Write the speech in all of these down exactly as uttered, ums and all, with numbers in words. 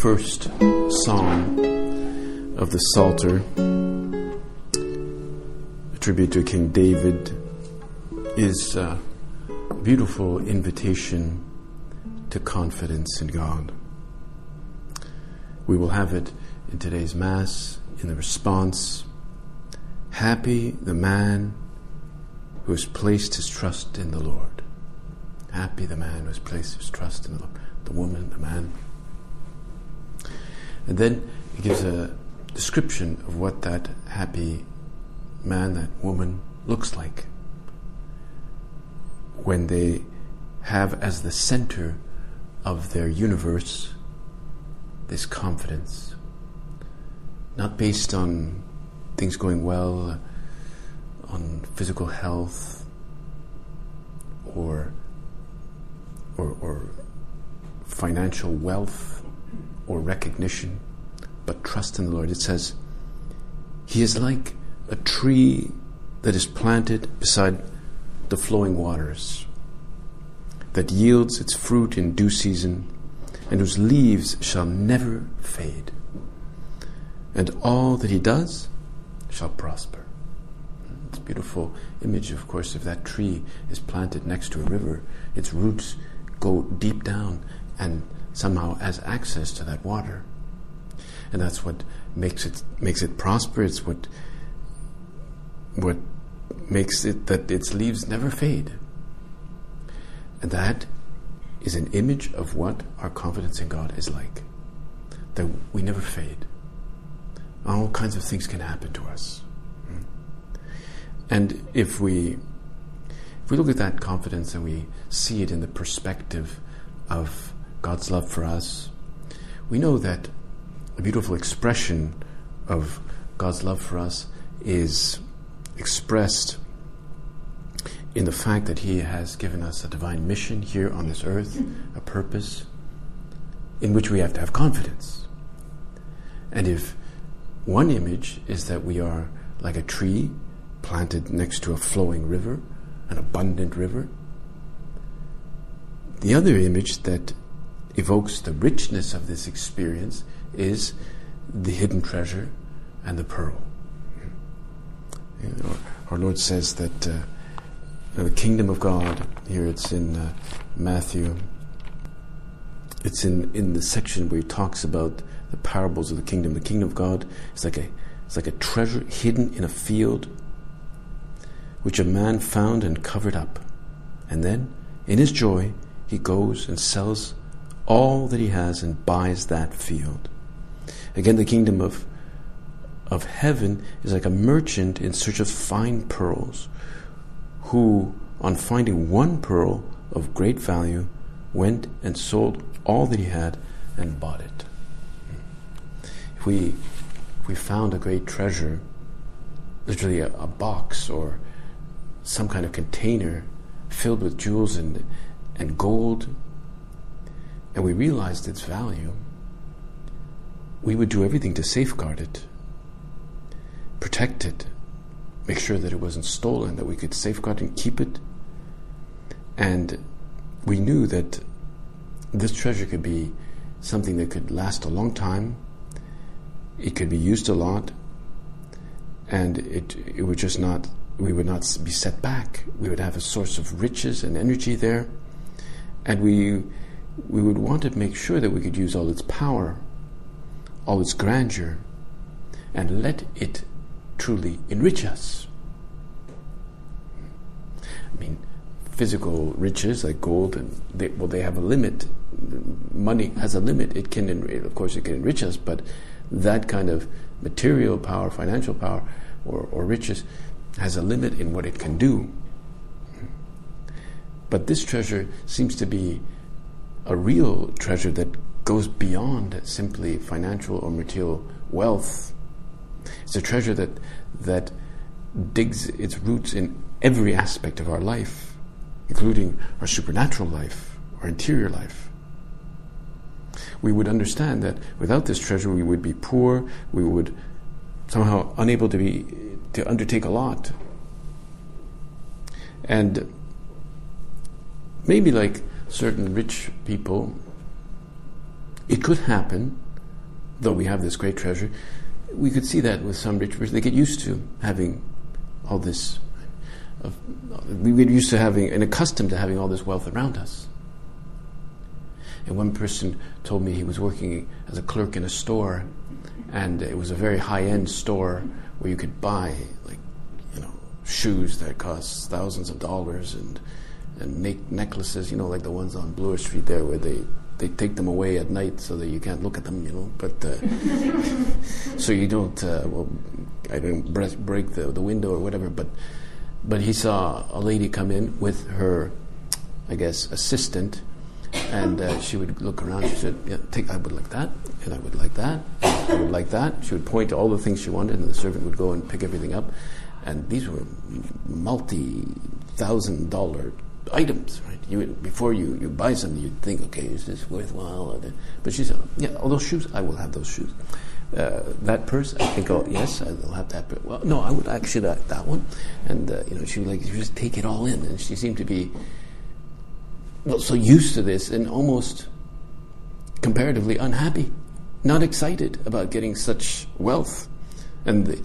first psalm of the Psalter, a tribute to King David, is a beautiful invitation to confidence in God. We will have it in today's Mass, in the response, happy the man who has placed his trust in the Lord. Happy the man who has placed his trust in the Lord. The woman, the man. And then it gives a description of what that happy man, that woman, looks like when they have as the center of their universe this confidence, not based on things going well, on physical health or or, or financial wealth or recognition, but trust in the Lord. It says, He is like a tree that is planted beside the flowing waters, that yields its fruit in due season, and whose leaves shall never fade, and all that he does shall prosper. It's a beautiful image, of course. If that tree is planted next to a river, its roots go deep down and somehow has access to that water, and that's what makes it makes it prosper. It's what what makes it that its leaves never fade. And that is an image of what our confidence in God is like, that we never fade. All kinds of things can happen to us, and if we if we look at that confidence and we see it in the perspective of God's love for us, we know that a beautiful expression of God's love for us is expressed in the fact that He has given us a divine mission here on this earth, a purpose in which we have to have confidence. And if one image is that we are like a tree planted next to a flowing river, an abundant river, the other image that evokes the richness of this experience is the hidden treasure and the pearl. You know, our Lord says that uh, the kingdom of God, here it's in uh, Matthew, it's in, in the section where he talks about the parables of the kingdom. The kingdom of God is like a it's like a treasure hidden in a field, which a man found and covered up. And then, in his joy, he goes and sells all that he has and buys that field. Again, the kingdom of of heaven is like a merchant in search of fine pearls, who, on finding one pearl of great value, went and sold all that he had and bought it. If we, if we found a great treasure, literally a, a box or some kind of container filled with jewels and and gold, and we realized its value, we would do everything to safeguard it, protect it, make sure that it wasn't stolen, that we could safeguard and keep it. And we knew that this treasure could be something that could last a long time, it could be used a lot, and it it would just not we would not be set back. We would have a source of riches and energy there, and we we would want to make sure that we could use all its power, all its grandeur, and let it truly enrich us. I mean, physical riches like gold, and they, well, they have a limit. Money has a limit. It can, enri- of course, it can enrich us, but that kind of material power, financial power, or, or riches has a limit in what it can do. But this treasure seems to be a real treasure that goes beyond simply financial or material wealth. It's a treasure that that digs its roots in every aspect of our life, including our supernatural life, our interior life. We would understand that without this treasure we would be poor, we would somehow unable to be to undertake a lot. And maybe like certain rich people, it could happen, though we have this great treasure, we could see that with some rich people. They get used to having all this, uh, we get used to having and accustomed to having all this wealth around us. And one person told me he was working as a clerk in a store, and it was a very high-end store where you could buy, like, you know, shoes that cost thousands of dollars and and ne- necklaces, you know, like the ones on Bloor Street there, where they, they take them away at night so that you can't look at them, you know. But uh, so you don't. Uh, well, I didn't break the the window or whatever. But but he saw a lady come in with her, I guess, assistant. And uh, she would look around. She said, yeah, take, I would like that, and I would like that, and I would like that. She would point to all the things she wanted, and the servant would go and pick everything up. And these were multi-thousand dollar items, right? You would, before you, you buy something, you'd think, okay, is this worthwhile? But she said, yeah, all those shoes, I will have those shoes. Uh, that purse, I think, oh, yes, I'll have that purse. Well, no, I would actually like that one. And, uh, you know, she would like, just take it all in. And she seemed to be, well, so used to this and almost comparatively unhappy, not excited about getting such wealth. And the,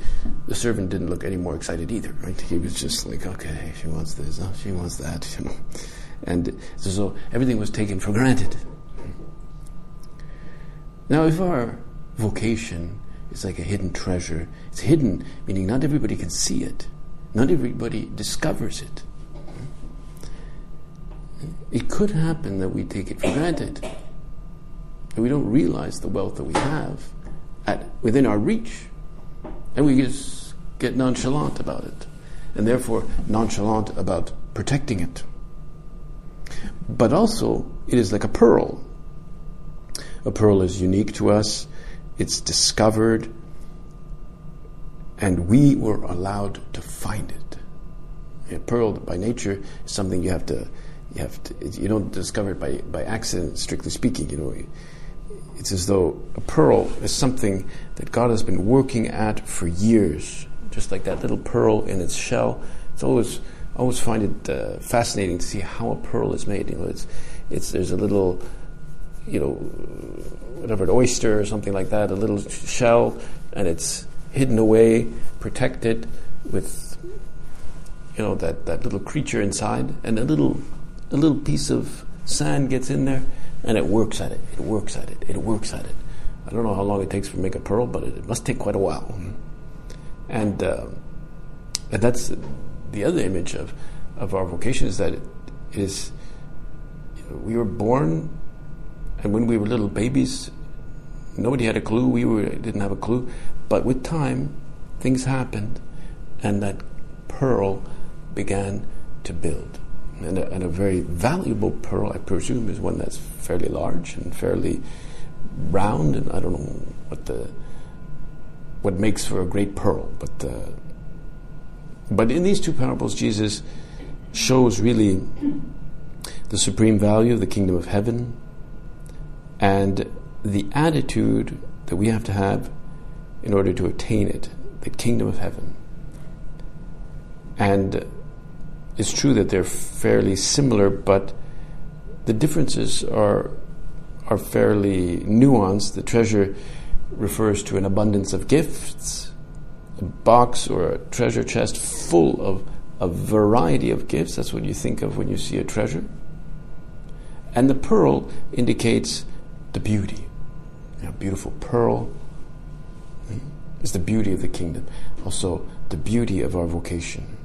the servant didn't look any more excited either, right? He was just like, okay, she wants this, oh, she wants that, you know. And so, so everything was taken for granted. Now, if our vocation is like a hidden treasure, it's hidden, meaning not everybody can see it, not everybody discovers it. It could happen that we take it for granted, and we don't realize the wealth that we have at within our reach, and we just get nonchalant about it, and therefore nonchalant about protecting it. But also, it is like a pearl. A pearl is unique to us, it's discovered, and we were allowed to find it. A pearl, by nature, is something you have to You have to, you don't discover it by, by accident, strictly speaking. You know, it's as though a pearl is something that God has been working at for years, just like that little pearl in its shell. It's always, always find it uh, fascinating to see how a pearl is made. You know, it's, it's there's a little, you know, whatever, an oyster or something like that, a little shell, and it's hidden away, protected with, you know, that, that little creature inside, and a little. A little piece of sand gets in there, and it works at it. It works at it. It works at it. I don't know how long it takes to make a pearl, but it, it must take quite a while. Mm-hmm. And uh, and that's the other image of, of our vocation, is that it is, you know, we were born, and when we were little babies, nobody had a clue. We were didn't have a clue, but with time, things happened, and that pearl began to build. And a, and a very valuable pearl, I presume, is one that's fairly large and fairly round, and I don't know what the what makes for a great pearl. But uh, but in these two parables, Jesus shows really the supreme value of the kingdom of heaven and the attitude that we have to have in order to attain it, the kingdom of heaven. And it's true that they're fairly similar, but the differences are are fairly nuanced. The treasure refers to an abundance of gifts, a box or a treasure chest full of a variety of gifts. That's what you think of when you see a treasure. And the pearl indicates the beauty. A beautiful pearl is the beauty of the kingdom, also the beauty of our vocation.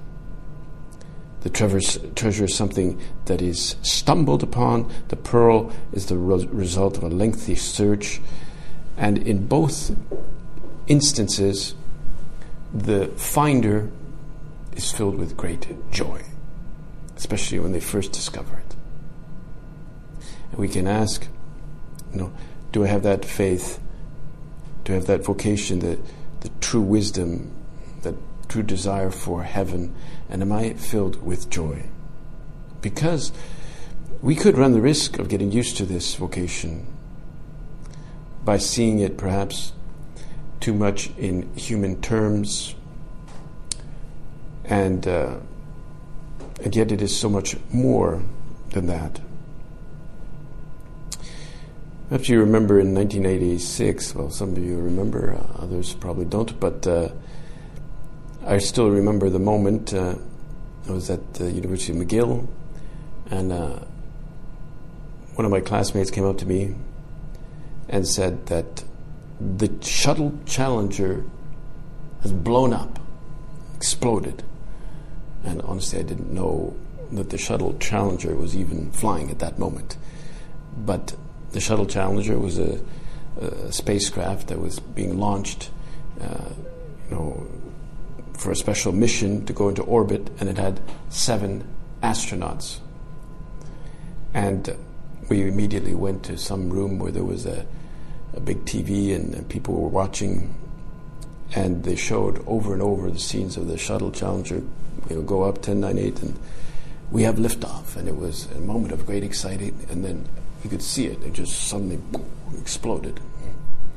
The treasure is something that is stumbled upon. The pearl is the res- result of a lengthy search. And in both instances, the finder is filled with great joy, especially when they first discover it. And we can ask, you know, do I have that faith? Do I have that vocation, the, the true wisdom, that true desire for heaven? And am I filled with joy? Because we could run the risk of getting used to this vocation by seeing it perhaps too much in human terms, and uh, and yet it is so much more than that. Perhaps you remember in nineteen eighty-six, well, some of you remember, uh, others probably don't, but uh, I still remember the moment. uh, I was at the University of McGill, and uh, one of my classmates came up to me and said that the Shuttle Challenger has blown up, exploded. And honestly, I didn't know that the Shuttle Challenger was even flying at that moment. But the Shuttle Challenger was a, a spacecraft that was being launched uh, you know, for a special mission to go into orbit, and it had seven astronauts. And we immediately went to some room where there was a a big T V, and, and people were watching, and they showed over and over the scenes of the Shuttle Challenger, you know, go up ten, nine, eight, and we have liftoff. And it was a moment of great excitement, and then you could see it, it just suddenly boom, exploded.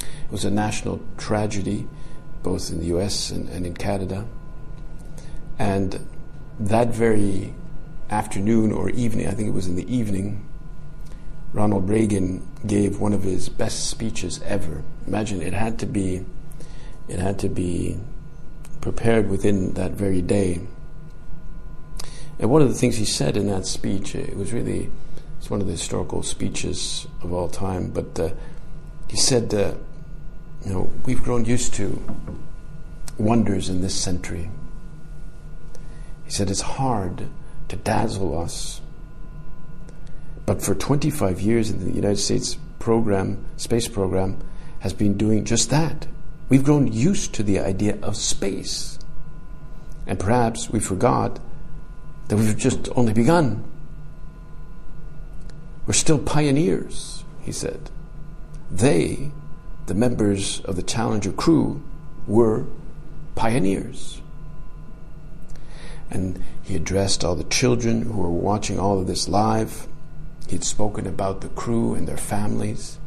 It was a national tragedy, both in the U S and, and in Canada. And that very afternoon or evening, I think it was in the evening, Ronald Reagan gave one of his best speeches ever. Imagine, it had to be, it had to be prepared within that very day. And one of the things he said in that speech, it was really, it's one of the historical speeches of all time. But uh, he said, uh, you know, we've grown used to wonders in this century. He said, it's hard to dazzle us. But for twenty-five years, in the United States program, space program, has been doing just that. We've grown used to the idea of space. And perhaps we forgot that we've just only begun. We're still pioneers, he said. They, the members of the Challenger crew, were pioneers. And he addressed all the children who were watching all of this live. He'd spoken about the crew and their families.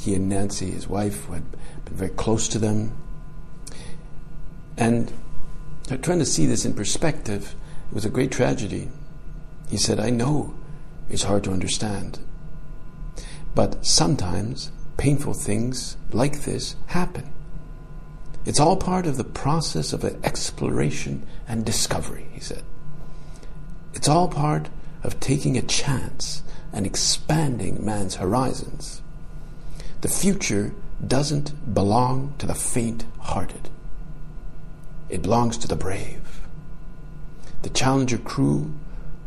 He and Nancy, his wife, had been very close to them. And trying to see this in perspective, it was a great tragedy. He said, I know it's hard to understand, but sometimes painful things like this happen. It's all part of the process of exploration and discovery, he said. It's all part of taking a chance and expanding man's horizons. The future doesn't belong to the faint-hearted. It belongs to the brave. The Challenger crew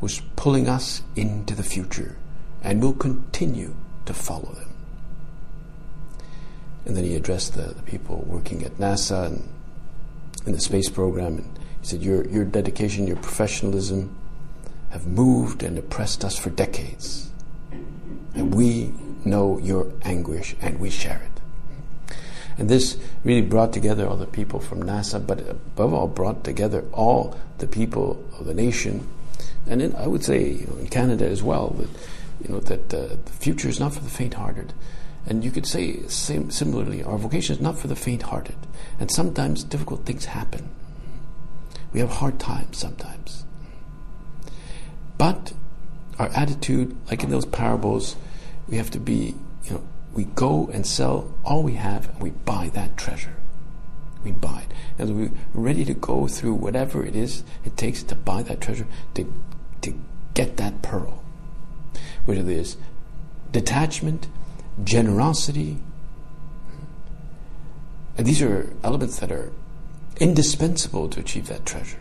was pulling us into the future, and we'll continue to follow them. And then he addressed the, the people working at NASA and in the space program, and he said, your, your dedication, your professionalism, have moved and oppressed us for decades, and we know your anguish, and we share it. And this really brought together all the people from NASA, but above all brought together all the people of the nation, and in, I would say, you know, in Canada as well, that you know that uh, the future is not for the faint-hearted. And you could say same, similarly, our vocation is not for the faint-hearted, and sometimes difficult things happen. We have hard times sometimes. But our attitude, like in those parables, we have to be, you know, we go and sell all we have, and we buy that treasure. We buy it. And we're ready to go through whatever it is it takes to buy that treasure, to, to get that pearl. Whether there's detachment, generosity, and these are elements that are indispensable to achieve that treasure.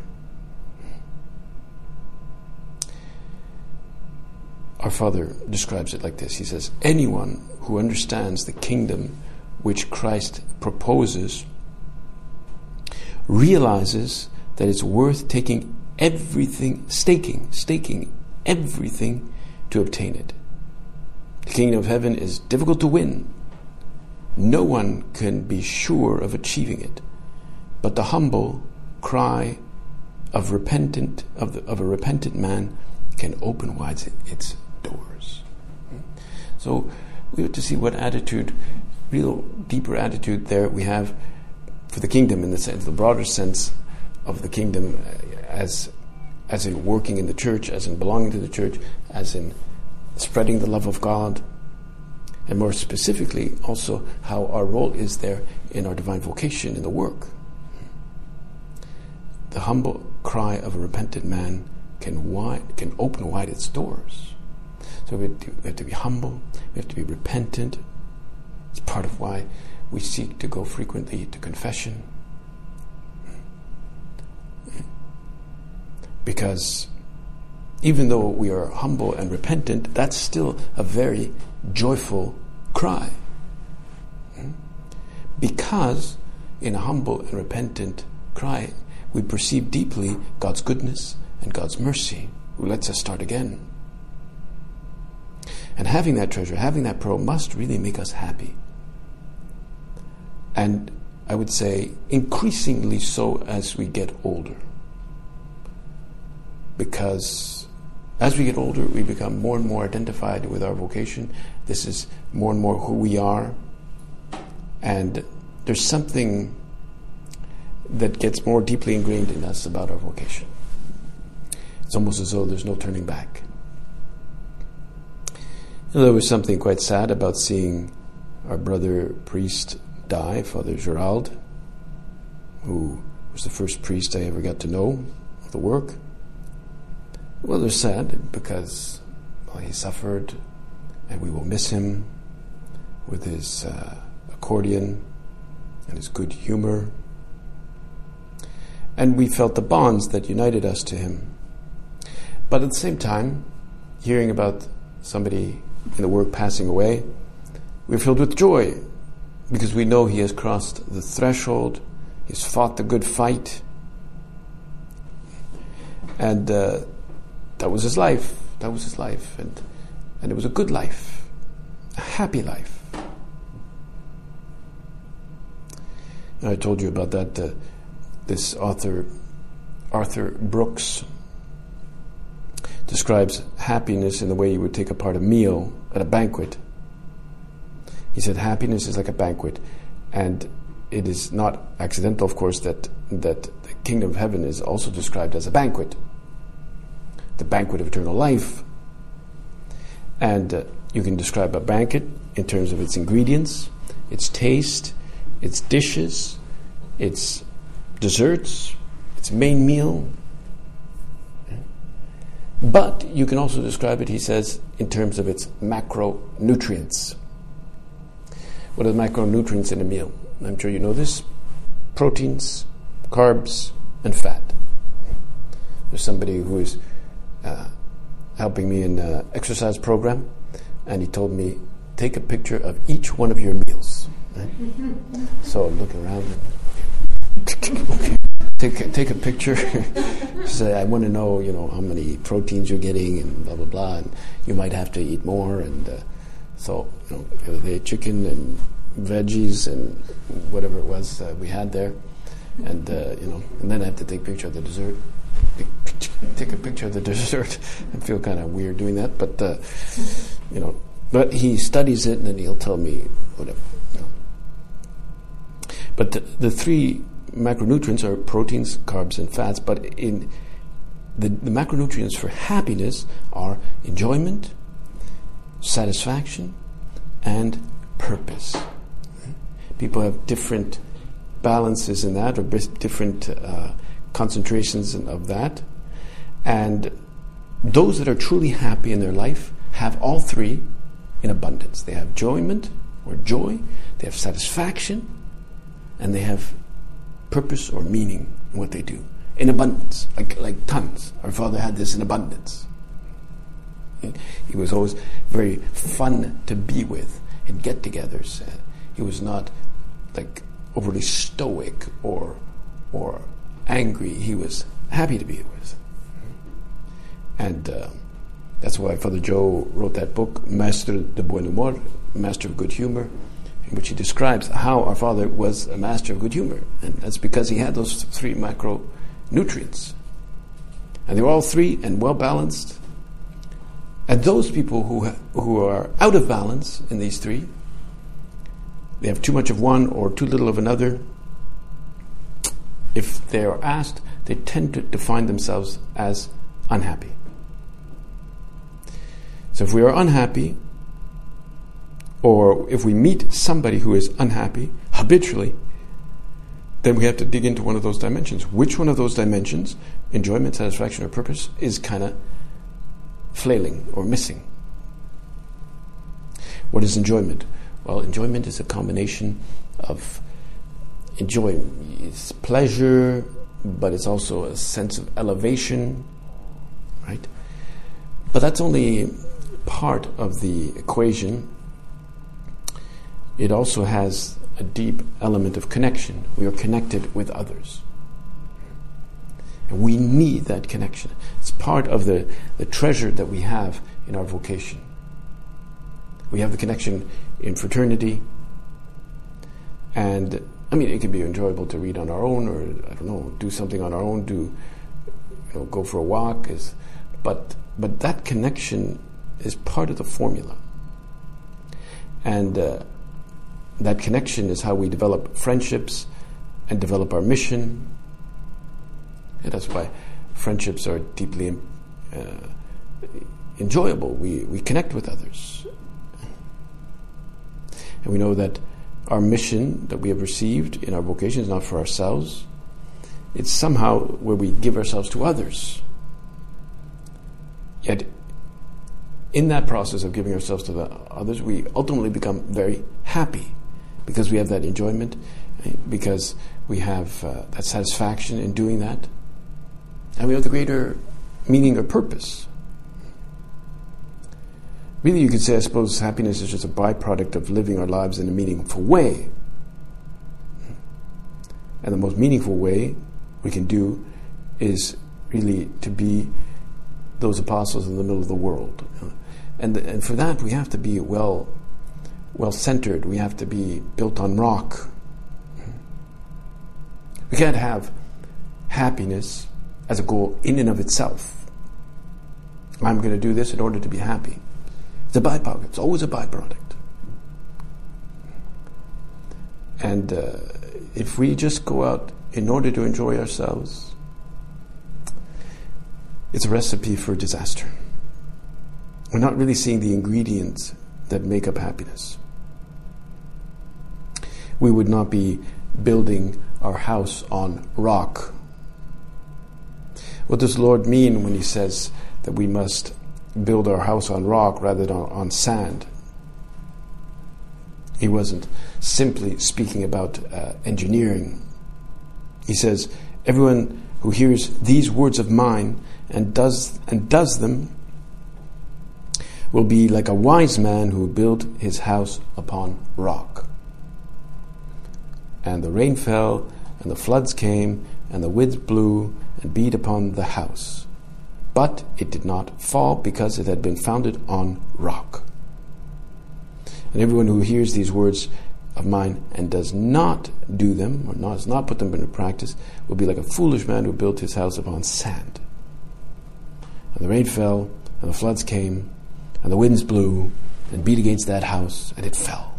Our Father describes it like this. He says, anyone who understands the kingdom which Christ proposes realizes that it's worth taking everything, staking, staking everything to obtain it. The kingdom of heaven is difficult to win. No one can be sure of achieving it, but the humble cry of repentant of, the, of a repentant man can open wide its doors. So we have to see what attitude, real deeper attitude there we have for the kingdom in the sense, the broader sense of the kingdom as as in working in the church, as in belonging to the church, as in spreading the love of God, and more specifically also how our role is there in our divine vocation in the work. The humble cry of a repentant man can wide, can open wide its doors. So we have, to, we have to be humble, we have to be repentant. It's part of why we seek to go frequently to confession, because even though we are humble and repentant, that's still a very joyful cry, because in a humble and repentant cry we perceive deeply God's goodness and God's mercy, who lets us start again. And having that treasure, having that pearl, must really make us happy. And I would say increasingly so as we get older. Because as we get older, we become more and more identified with our vocation. This is more and more who we are. And there's something that gets more deeply ingrained in us about our vocation. It's almost as though there's no turning back. And there was something quite sad about seeing our brother priest die, Father Gerald, who was the first priest I ever got to know of the work. Well, they're sad because well, he suffered, and we will miss him with his uh, accordion and his good humor. And we felt the bonds that united us to him. But at the same time, hearing about somebody in the work passing away, we're filled with joy because we know he has crossed the threshold, he's fought the good fight, and uh, that was his life, that was his life, and, and it was a good life, a happy life. And I told you about that, uh, this author, Arthur Brooks, describes happiness in the way you would take apart a meal at a banquet. He said happiness is like a banquet, and it is not accidental, of course, that that the kingdom of heaven is also described as a banquet, the banquet of eternal life. And uh, you can describe a banquet in terms of its ingredients, its taste, its dishes, its desserts, its main meal. But you can also describe it, he says, in terms of its macronutrients. What are the macronutrients in a meal? I'm sure you know this. Proteins, carbs, and fat. There's somebody who is uh, helping me in an exercise program, and he told me, take a picture of each one of your meals. Right? So I'm looking around. And, okay. Take, take a picture. Say, I want to know, you know, how many proteins you're getting, and blah blah blah. And you might have to eat more, and uh, so you know, they had chicken and veggies and whatever it was uh, we had there, and uh, you know, and then I have to take a picture of the dessert. Take a picture of the dessert. I feel kind of weird doing that, but uh, you know, but he studies it, and then he'll tell me whatever. You know. But the, the three macronutrients are proteins, carbs, and fats, but in the, the macronutrients for happiness are enjoyment, satisfaction, and purpose. People have different balances in that, or different uh, concentrations of that, and those that are truly happy in their life have all three in abundance. They have enjoyment, or joy, they have satisfaction, and they have purpose or meaning in what they do, in abundance, like like tons. Our father had this in abundance. He was always very fun to be with in get-togethers. He was not like overly stoic or or angry. He was happy to be with, and uh, That's why Father Joe wrote that book, Master de Buen Humor, Master of Good Humor, in which he describes how our Father was a master of good humor. And that's because he had those three macronutrients. And they were all three and well-balanced. And those people who who are out of balance in these three, they have too much of one or too little of another, if they are asked, they tend to define themselves as unhappy. So if we are unhappy, or if we meet somebody who is unhappy habitually, then we have to dig into one of those dimensions. Which one of those dimensions, enjoyment, satisfaction, or purpose, is kind of flailing or missing? What is enjoyment? Well, enjoyment is a combination of enjoyment. It's pleasure, but it's also a sense of elevation, right? But that's only part of the equation. It also has a deep element of connection. We are connected with others. And we need that connection. It's part of the, the treasure that we have in our vocation. We have the connection in fraternity. And, I mean, it can be enjoyable to read on our own, or, I don't know, do something on our own, do, you know, go for a walk. Is, but, but that connection is part of the formula. And uh, that connection is how we develop friendships and develop our mission. And that's why friendships are deeply uh, enjoyable. We, we connect with others. And we know that our mission that we have received in our vocation is not for ourselves. It's somehow where we give ourselves to others. Yet, in that process of giving ourselves to the others, we ultimately become very happy because we have that enjoyment, because we have uh, that satisfaction in doing that, and we have the greater meaning or purpose. Really, you could say, I suppose, happiness is just a byproduct of living our lives in a meaningful way. And the most meaningful way we can do is really to be those apostles in the middle of the world. And, and for that, we have to be well, well-centered. We have to be built on rock. We can't have happiness as a goal in and of itself. I'm going to do this in order to be happy. It's a byproduct. It's always a byproduct. And uh, if we just go out in order to enjoy ourselves, it's a recipe for disaster. We're not really seeing the ingredients that make up happiness. We would not be building our house on rock. What does the Lord mean when he says that we must build our house on rock rather than on sand? He wasn't simply speaking about uh, engineering. He says, everyone who hears these words of mine and does and does them will be like a wise man who built his house upon rock. And the rain fell, and the floods came, and the winds blew and beat upon the house. But it did not fall, because it had been founded on rock. And everyone who hears these words of mine and does not do them, or not, does not put them into practice, will be like a foolish man who built his house upon sand. And the rain fell, and the floods came, and the winds blew and beat against that house, and it fell.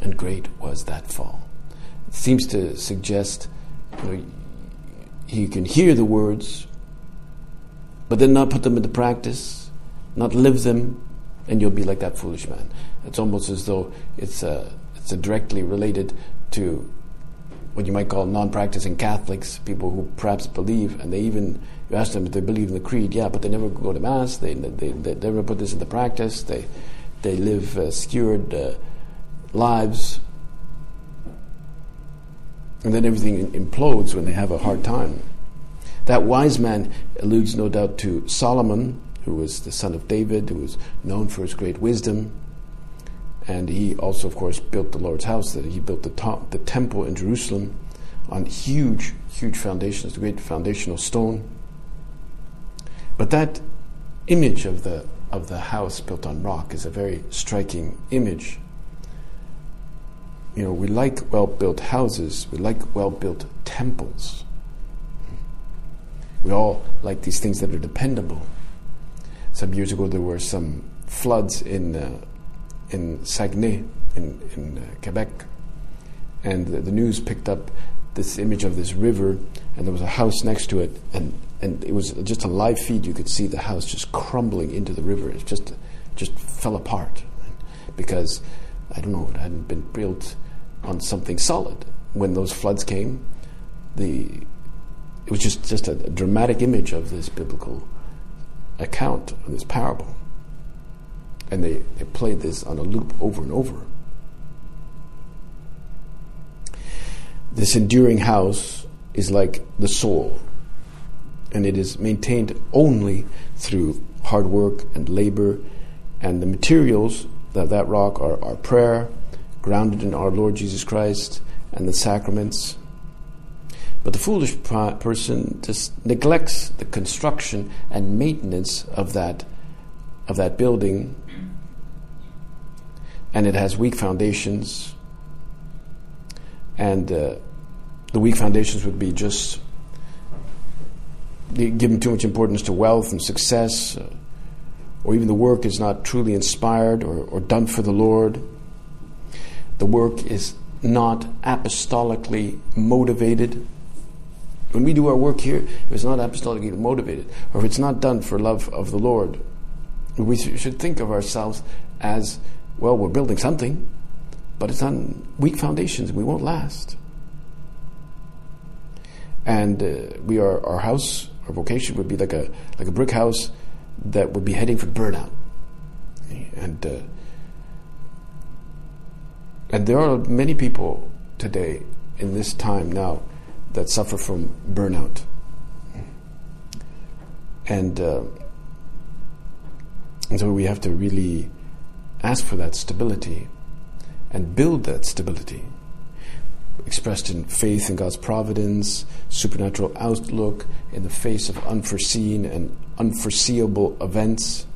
And great was that fall. It seems to suggest, you know, you can hear the words, but then not put them into practice, not live them, and you'll be like that foolish man. It's almost as though it's a, it's a directly related to what you might call non-practicing Catholics, people who perhaps believe, and they even, you ask them if they believe in the creed, yeah, but they never go to Mass, they they, they, they never put this into practice, they they live uh, skewered uh, lives, and then everything implodes when they have a hard time. That wise man alludes no doubt to Solomon, who was the son of David, who was known for his great wisdom. And he also, of course, built the Lord's house. That he built the top, the temple in Jerusalem on huge, huge foundations, the great foundational stone. But that image of the of the house built on rock is a very striking image. You know, we like well-built houses, we like well-built temples. We all like these things that are dependable. Some years ago there were some floods in uh, in Saguenay, in, in uh, Quebec, and the, the news picked up this image of this river, and there was a house next to it, and, and it was just a live feed. You could see the house just crumbling into the river. It just, just fell apart, right? Because, I don't know, it hadn't been built on something solid. When those floods came, the it was just, just a, a dramatic image of this biblical account, of this parable. And they, they played this on a loop over and over. This enduring house is like the soul, and it is maintained only through hard work and labor, and the materials that that rock are our prayer, grounded in our Lord Jesus Christ, and the sacraments. But the foolish p- person just neglects the construction and maintenance of that of that building, and it has weak foundations. And uh, the weak foundations would be just giving too much importance to wealth and success, uh, or even the work is not truly inspired or, or done for the Lord. The work is not apostolically motivated. When we do our work here, if it's not apostolically motivated, or if it's not done for love of the Lord, we should think of ourselves as, well, we're building something, but it's on weak foundations, and we won't last. And uh, we are our house, our vocation would be like a like a brick house that would be heading for burnout. And uh, and there are many people today in this time now that suffer from burnout. And uh, and so we have to really ask for that stability, and build that stability, expressed in faith in God's providence, supernatural outlook in the face of unforeseen and unforeseeable events.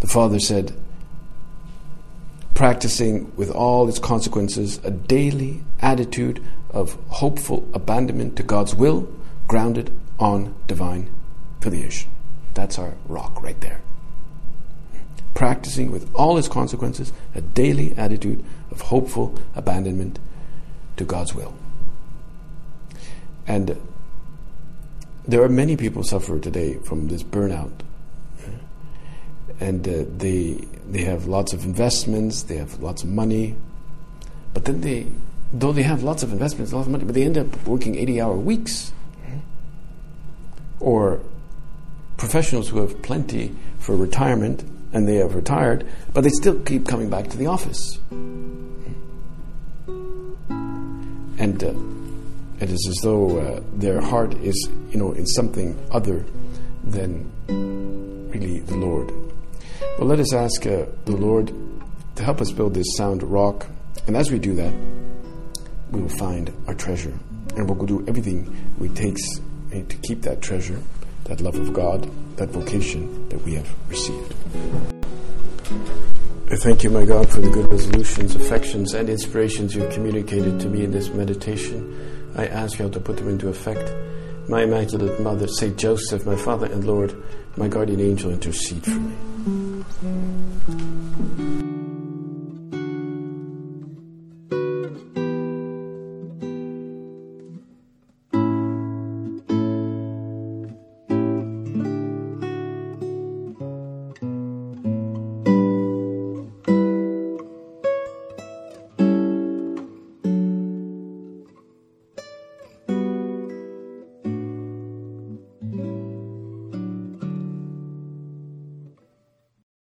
The Father said, practicing with all its consequences a daily attitude of hopeful abandonment to God's will, grounded on divine filiation. That's our rock right there. Practicing with all its consequences a daily attitude of hopeful abandonment to God's will. And there are many people suffer today from this burnout, and uh, they they have lots of investments, they have lots of money, but then they, though they have lots of investments, lots of money, but they end up working eighty-hour weeks. Or professionals who have plenty for retirement, and they have retired, but they still keep coming back to the office. And uh, it is as though uh, their heart is, you know, in something other than really the Lord. Well, let us ask uh, the Lord to help us build this sound rock, and as we do that, we will find our treasure, and we'll do everything it takes to keep that treasure, that love of God, that vocation that we have received. I thank you, my God, for the good resolutions, affections, and inspirations you have communicated to me in this meditation. I ask you to put them into effect. My Immaculate Mother, Saint Joseph, my Father and Lord, my guardian angel, intercede for me.